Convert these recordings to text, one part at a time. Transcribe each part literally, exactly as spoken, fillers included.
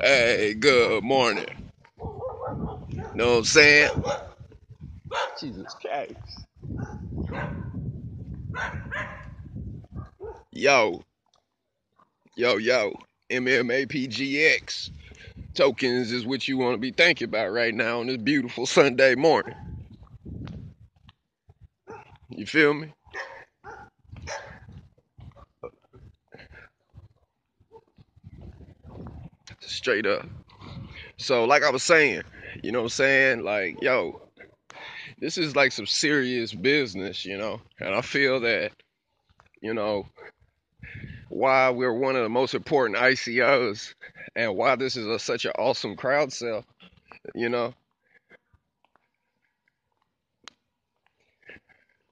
Hey, good morning. Know what I'm saying? Jesus Christ. Yo. Yo, yo. M M A P G X tokens is what you want to be thinking about right now on this beautiful Sunday morning. You feel me? Straight up. So like I was saying, you know what I'm saying? Like, yo, this is like some serious business, you know? And I feel that, you know, why we're one of the most important I C Os and why this is a, such an awesome crowd sale, you know?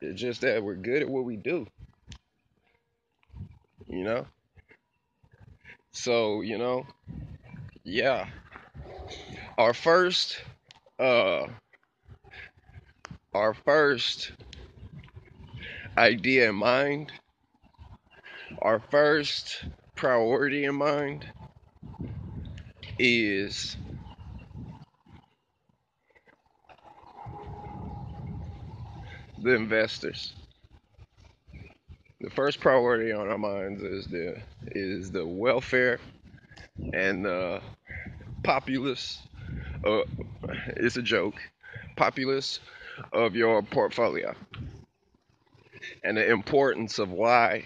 It's just that we're good at what we do, you know? So, you know, yeah, our first, uh, our first idea in mind, our first priority in mind is the investors. The first priority on our minds is the is the welfare and the populace, uh, it's a joke, populace of your portfolio and the importance of why,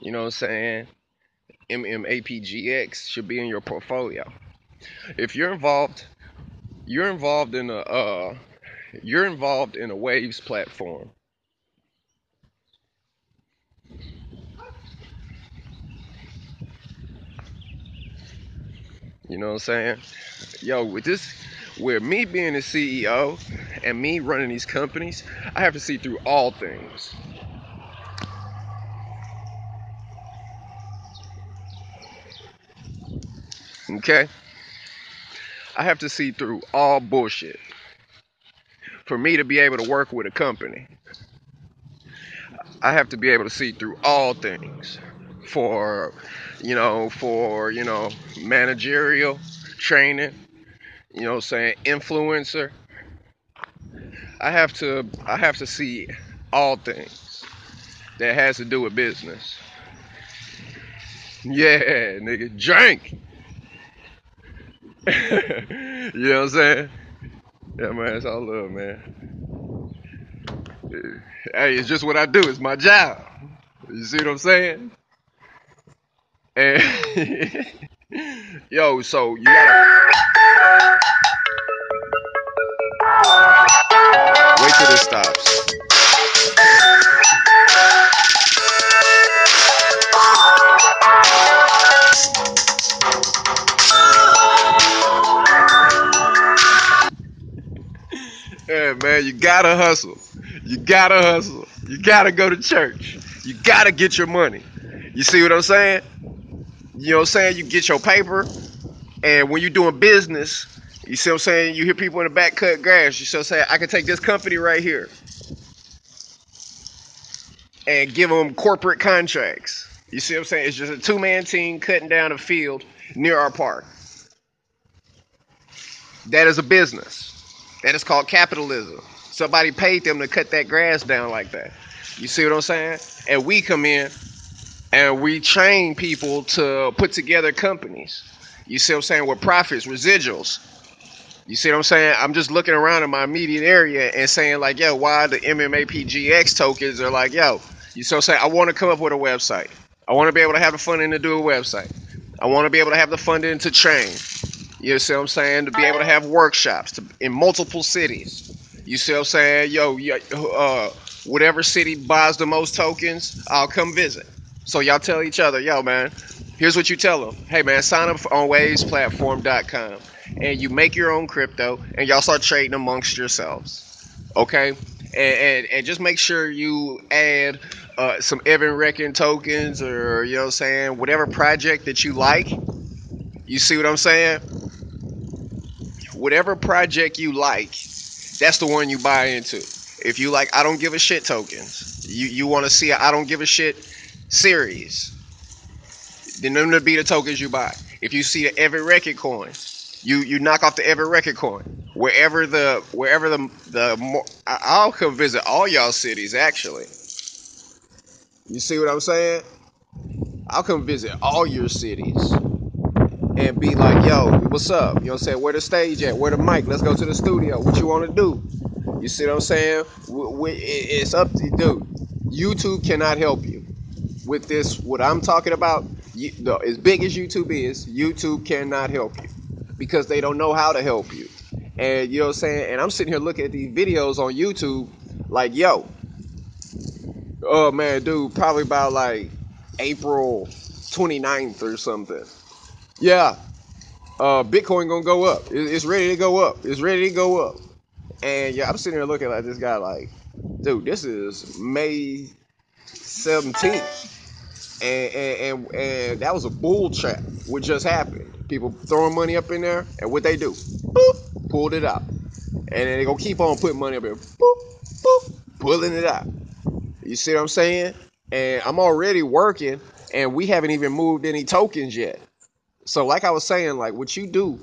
you know what I'm saying, M M A P G X should be in your portfolio. If you're involved, you're involved in a, uh, you're involved in a Waves platform. You know what I'm saying? Yo, with this, with me being the C E O and me running these companies, I have to see through all things. Okay? I have to see through all bullshit for me to be able to work with a company. I have to be able to see through all things. For, you know, for, you know, managerial training, you know what I'm saying, influencer. I have to, I have to see all things that has to do with business. Yeah, nigga, drink. You know what I'm saying? Yeah, man, that's all love, man. Hey, it's just what I do. It's my job. You see what I'm saying? And yo, so you gotta wait till this stops. Yeah, man, you gotta hustle. You gotta hustle. You gotta go to church. You gotta get your money. You see what I'm saying? You know what I'm saying? You get your paper, and when you're doing business, you see what I'm saying? You hear people in the back cut grass. You see what I'm saying? I can take this company right here and give them corporate contracts. You see what I'm saying? It's just a two-man team cutting down a field near our park. That is a business. That is called capitalism. Somebody paid them to cut that grass down like that. You see what I'm saying? And we come in. And we train people to put together companies. You see what I'm saying? With profits, residuals. You see what I'm saying? I'm just looking around in my immediate area and saying like, yo, why the M M A P G X tokens are like, yo. You see what I'm saying? I want to come up with a website. I want to be able to have the funding to do a website. I want to be able to have the funding to train. You see what I'm saying? To be able to have workshops to, in multiple cities. You see what I'm saying? Yo, uh, whatever city buys the most tokens, I'll come visit. So y'all tell each other, yo, man, here's what you tell them. Hey, man, sign up on waves platform dot com, and you make your own crypto, and y'all start trading amongst yourselves, okay? And and, and just make sure you add uh, some Evan Reckon tokens or, you know what I'm saying, whatever project that you like. You see what I'm saying? Whatever project you like, that's the one you buy into. If you like I don't give a shit tokens, you, you want to see a I don't give a shit series, then them to be the tokens you buy. If you see the Evan record coin, you you knock off the Evan record coin. Wherever the wherever the the more, I'll come visit all y'all cities actually. You see what I'm saying? I'll come visit all your cities and be like, yo, what's up? You know what I'm saying? Where the stage at? Where the mic? Let's go to the studio. What you want to do? You see what I'm saying? It's up to you, dude. YouTube cannot help you with this. What I'm talking about, you, no, as big as YouTube is, YouTube cannot help you because they don't know how to help you. And you know what I'm saying? And I'm sitting here looking at these videos on YouTube like, yo, oh man, dude, probably about like April twenty-ninth or something. Yeah, uh, Bitcoin gonna go up. It, it's ready to go up. It's ready to go up. And yeah, I'm sitting here looking like this guy like, dude, this is May seventeenth, and and, and and that was a bull trap. What just happened? People throwing money up in there, and what they do? Boop, pulled it out, and then they gonna keep on putting money up in. Boop, boop, pulling it out. You see what I'm saying? And I'm already working, and we haven't even moved any tokens yet. So like I was saying, like what you do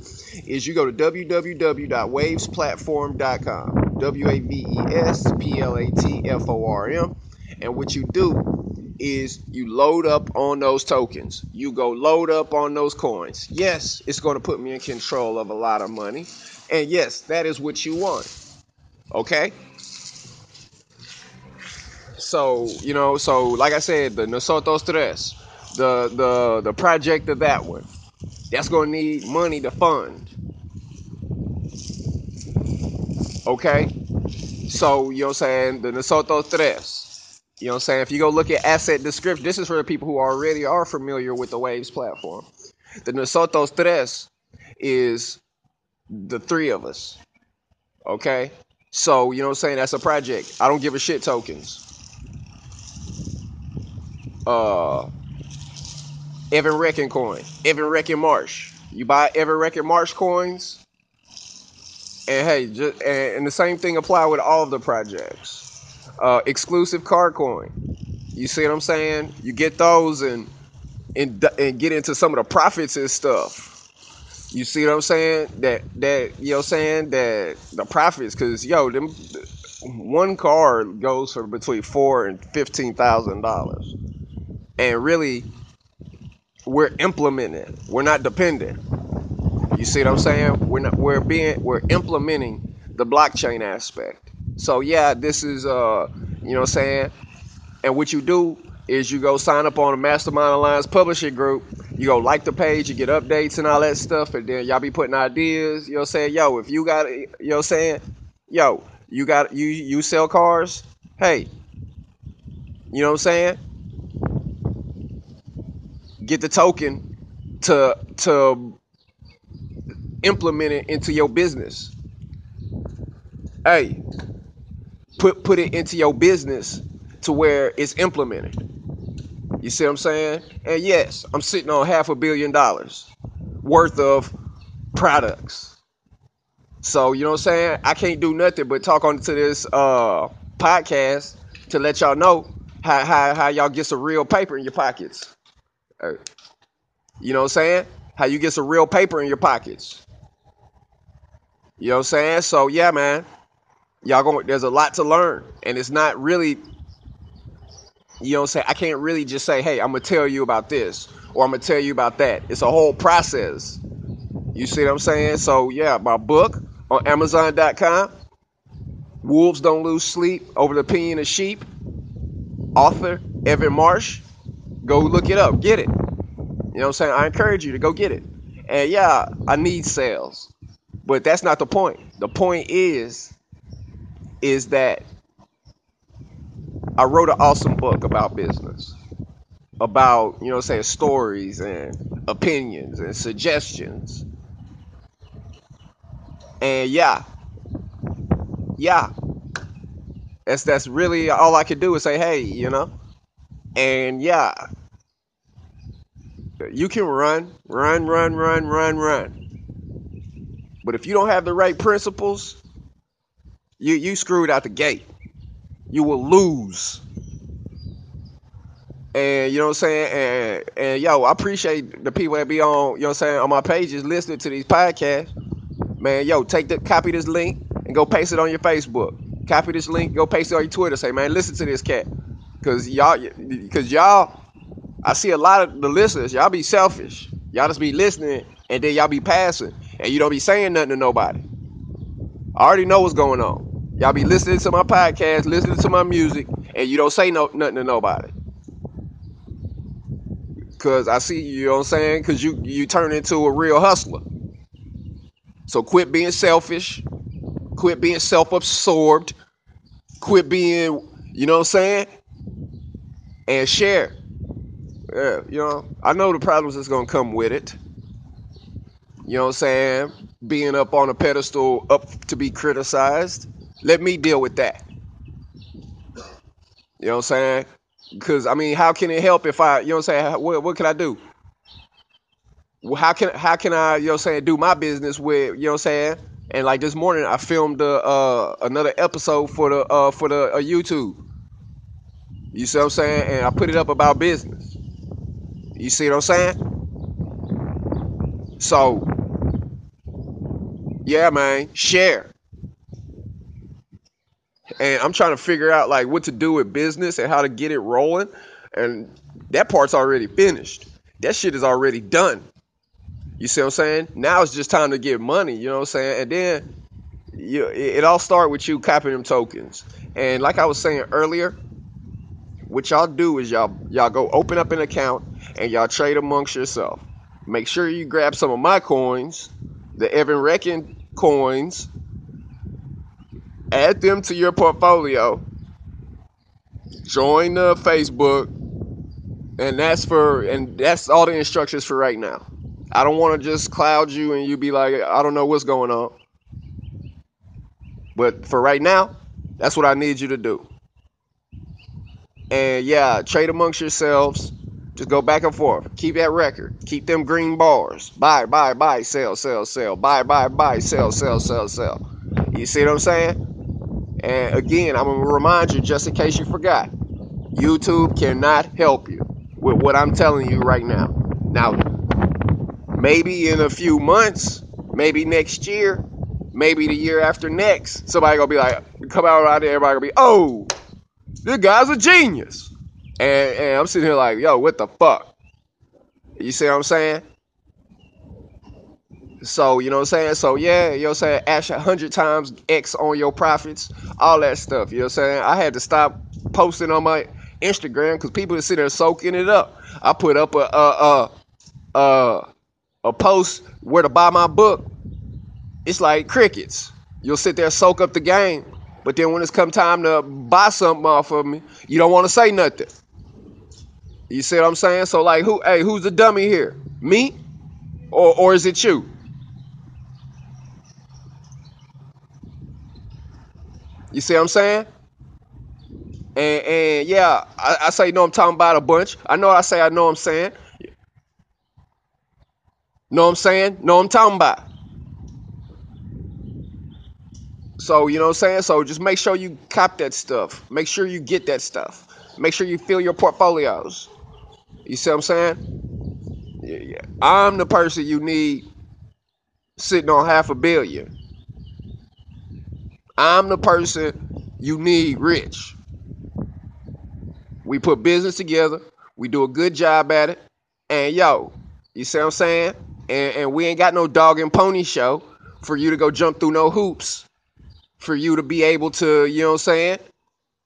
is you go to w w w dot waves platform dot com, W A V E S P L A T F O R M, and what you do is you load up on those tokens. You go load up on those coins. Yes, it's going to put me in control of a lot of money, and yes, that is what you want. Okay? So, you know, so like I said, the Nosotros Tres, the, the, the project of that one, that's going to need money to fund. Okay? So, you know what I'm saying? The Nosotros Tres. You know what I'm saying? If you go look at asset description, this is for the people who already are familiar with the Waves platform. The Nosotros Tres is the three of us. Okay? So, you know what I'm saying? That's a project. I don't give a shit tokens. Uh, Evan Reckon coin, Evan Reckon Marsh. You buy Evan Reckon Marsh coins, and hey, just, and, and the same thing apply with all of the projects. Uh, exclusive car coin. You see what I'm saying? You get those and and and get into some of the profits and stuff. You see what I'm saying? That that you know what I'm saying that the profits, because yo, them one car goes for between four and fifteen thousand dollars. And really, we're implementing. We're not dependent. You see what I'm saying? We're not. We're being. We're implementing the blockchain aspect. So yeah, this is. Uh, you know what I'm saying? And what you do is you go sign up on the Mastermind Alliance Publishing Group. You go like the page. You get updates and all that stuff. And then y'all be putting ideas. You know what I'm saying? Yo, if you got. You know what I'm saying? Yo, you got. You you sell cars? Hey. You know what I'm saying? Get the token to to implement it into your business. Hey, put put it into your business to where it's implemented. You see what I'm saying? And yes, I'm sitting on half a billion dollars worth of products. So you know what I'm saying? I can't do nothing but talk on to this uh, podcast to let y'all know how, how how y'all get some real paper in your pockets. You know what I'm saying? How you get some real paper in your pockets. You know what I'm saying? So yeah, man, y'all going. There's a lot to learn, and it's not really. You know what I'm saying? I can't really just say, hey, I'm gonna tell you about this or I'm gonna tell you about that. It's a whole process. You see what I'm saying? So yeah, my book on Amazon dot com, Wolves Don't Lose Sleep Over the Opinion of Sheep. Author Evan Marsh. Go look it up. Get it. You know what I'm saying? I encourage you to go get it. And yeah, I need sales. But that's not the point. The point is, is that I wrote an awesome book about business. About, you know what I'm saying, stories and opinions and suggestions. And yeah. Yeah. That's, that's really all I could do is say, hey, you know. And yeah, you can run, run, run, run, run, run. But if you don't have the right principles, you you screwed out the gate. You will lose. And you know what I'm saying? And, and yo, I appreciate the people that be on, you know what I'm saying, on my pages listening to these podcasts. Man, yo, take the copy this link and go paste it on your Facebook. Copy this link, go paste it on your Twitter. Say, man, listen to this cat. Cause y'all, cause y'all, I see a lot of the listeners, y'all be selfish. Y'all just be listening and then y'all be passing. And you don't be saying nothing to nobody. I already know what's going on. Y'all be listening to my podcast, listening to my music, and you don't say no nothing to nobody. Cause I see, you know what I'm saying? Cause you you turn into a real hustler. So quit being selfish, quit being self-absorbed, quit being, you know what I'm saying? And share. Yeah, you know, I know the problems that's gonna come with it. You know what I'm saying? Being up on a pedestal, up to be criticized. Let me deal with that. You know what I'm saying? Because, I mean, how can it help if I, you know what I'm saying, what, what can I do? Well, how can how can I, you know what I'm saying, do my business with, you know what I'm saying? And like this morning, I filmed uh, uh, another episode for the uh, for the uh, YouTube. You see what I'm saying? And I put it up about business. You see what I'm saying? So, yeah, man, share. And I'm trying to figure out like what to do with business and how to get it rolling. And that part's already finished. That shit is already done. You see what I'm saying? Now it's just time to get money. You know what I'm saying? And then you, it, it all starts with you copying them tokens. And like I was saying earlier, what y'all do is y'all y'all go open up an account and y'all trade amongst yourself. Make sure you grab some of my coins, the Evan Reckon coins. Add them to your portfolio. Join the Facebook, and that's for and that's all the instructions for right now. I don't want to just cloud you and you be like, I don't know what's going on. But for right now, that's what I need you to do. And yeah, trade amongst yourselves. Just go back and forth. Keep that record. Keep them green bars. Buy, buy, buy, sell, sell, sell. Buy, buy, buy, sell, sell, sell, sell. You see what I'm saying? And again, I'm going to remind you just in case you forgot. YouTube cannot help you with what I'm telling you right now. Now, maybe in a few months, maybe next year, maybe the year after next, somebody going to be like, come out out there, everybody going to be, oh, this guy's a genius. And, and I'm sitting here like, yo, what the fuck? You see what I'm saying? So, you know what I'm saying? So, yeah, you know what I'm saying? Ash one hundred times X on your profits, all that stuff. You know what I'm saying? I had to stop posting on my Instagram because people would sit there soaking it up. I put up a a, a, a a post where to buy my book. It's like crickets. You'll sit there, soak up the game. But then when it's come time to buy something off of me, you don't want to say nothing. You see what I'm saying? So, like, who? Hey, who's the dummy here? Me? Or, or is it you? You see what I'm saying? And, and yeah, I, I say no, I'm talking about a bunch. I know I say I know what I'm saying. Know what I'm saying? Know what I'm talking about. So, you know what I'm saying? So just make sure you cop that stuff. Make sure you get that stuff. Make sure you fill your portfolios. You see what I'm saying? Yeah, yeah. I'm the person you need sitting on half a billion. I'm the person you need rich. We put business together. We do a good job at it. And yo, you see what I'm saying? And, and we ain't got no dog and pony show for you to go jump through no hoops. For you to be able to, you know what I'm saying?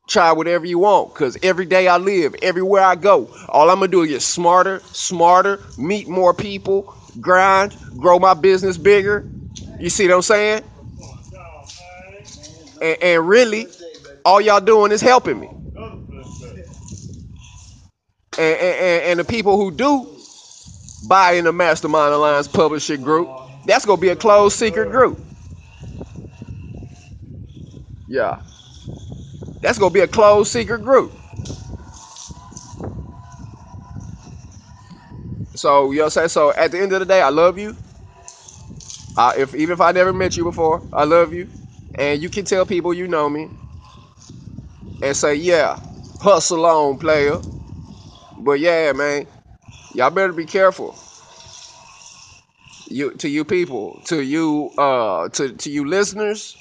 Try whatever you want. Because every day I live, everywhere I go, all I'm going to do is get smarter, smarter, meet more people, grind, grow my business bigger. You see what I'm saying? And, and really, all y'all doing is helping me. And, and, and the people who do buy in the Mastermind Alliance Publishing Group, that's going to be a closed secret group. Yeah. That's going to be a closed secret group. So, you know what I'm saying? So, at the end of the day, I love you. Uh, if even if I never met you before, I love you. And you can tell people you know me. And say, yeah, hustle on, player. But yeah, man, y'all better be careful. You to you people, to you, uh, to to you listeners,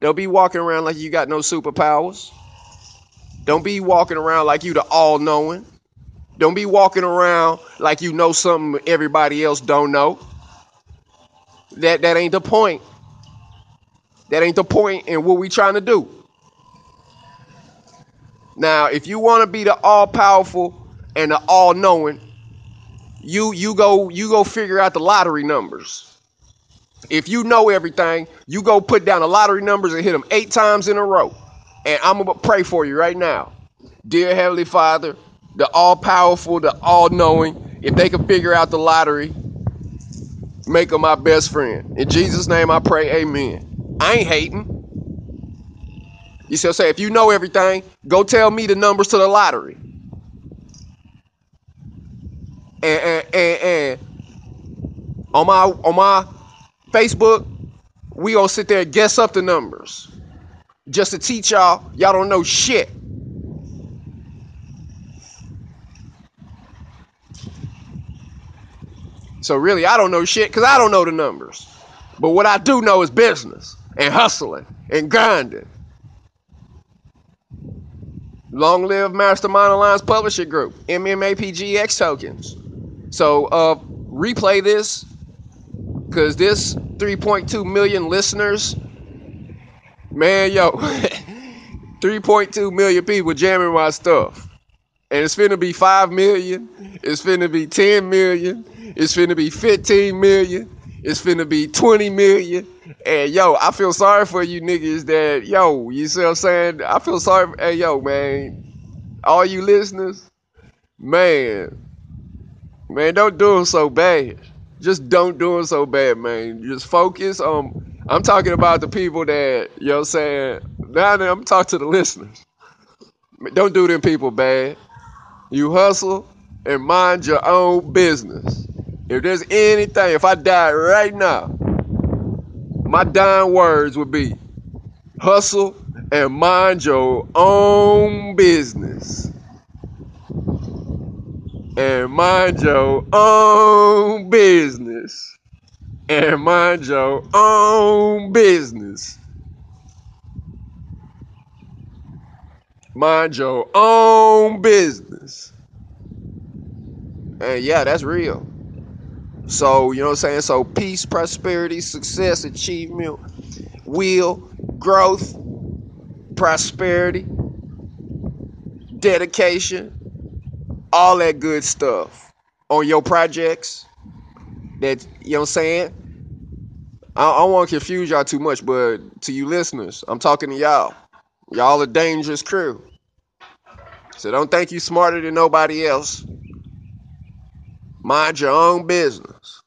don't be walking around like you got no superpowers. Don't be walking around like you the all-knowing. Don't be walking around like you know something everybody else don't know. That that ain't the point. That ain't the point in what we trying to do. Now, if you want to be the all-powerful and the all-knowing, you you go you go figure out the lottery numbers. If you know everything, you go put down the lottery numbers and hit them eight times in a row. And I'm going to pray for you right now. Dear Heavenly Father, the all-powerful, the all-knowing, if they can figure out the lottery, make them my best friend. In Jesus' name I pray, amen. I ain't hating. You still say, if you know everything, go tell me the numbers to the lottery. And, and, and, and on my, on my Facebook, we gonna sit there and guess up the numbers. Just to teach y'all, y'all don't know shit. So really, I don't know shit because I don't know the numbers. But what I do know is business and hustling and grinding. Long live Mastermind Alliance Publishing Group, M M A P G X tokens. So uh, replay this because this three point two million listeners... Man, yo, three point two million people jamming my stuff. And it's finna be five million. It's finna be ten million. It's finna be fifteen million. It's finna be twenty million. And yo, I feel sorry for you niggas that, yo, you see what I'm saying? I feel sorry. Hey, yo, man, all you listeners, man, man, don't do them so bad. Just don't do them so bad, man. Just focus on... I'm talking about the people that, you know what I'm saying, now that I'm talking to the listeners. Don't do them people bad. You hustle and mind your own business. If there's anything, if I died right now, my dying words would be, hustle and mind your own business. And mind your own business. And mind your own business. Mind your own business. And yeah, that's real. So, you know what I'm saying? So, peace, prosperity, success, achievement, will, growth, prosperity, dedication, all that good stuff on your projects. That, you know what I'm saying? I, I don't want to confuse y'all too much, but to you listeners, I'm talking to y'all. Y'all a dangerous crew. So don't think you smarter than nobody else. Mind your own business.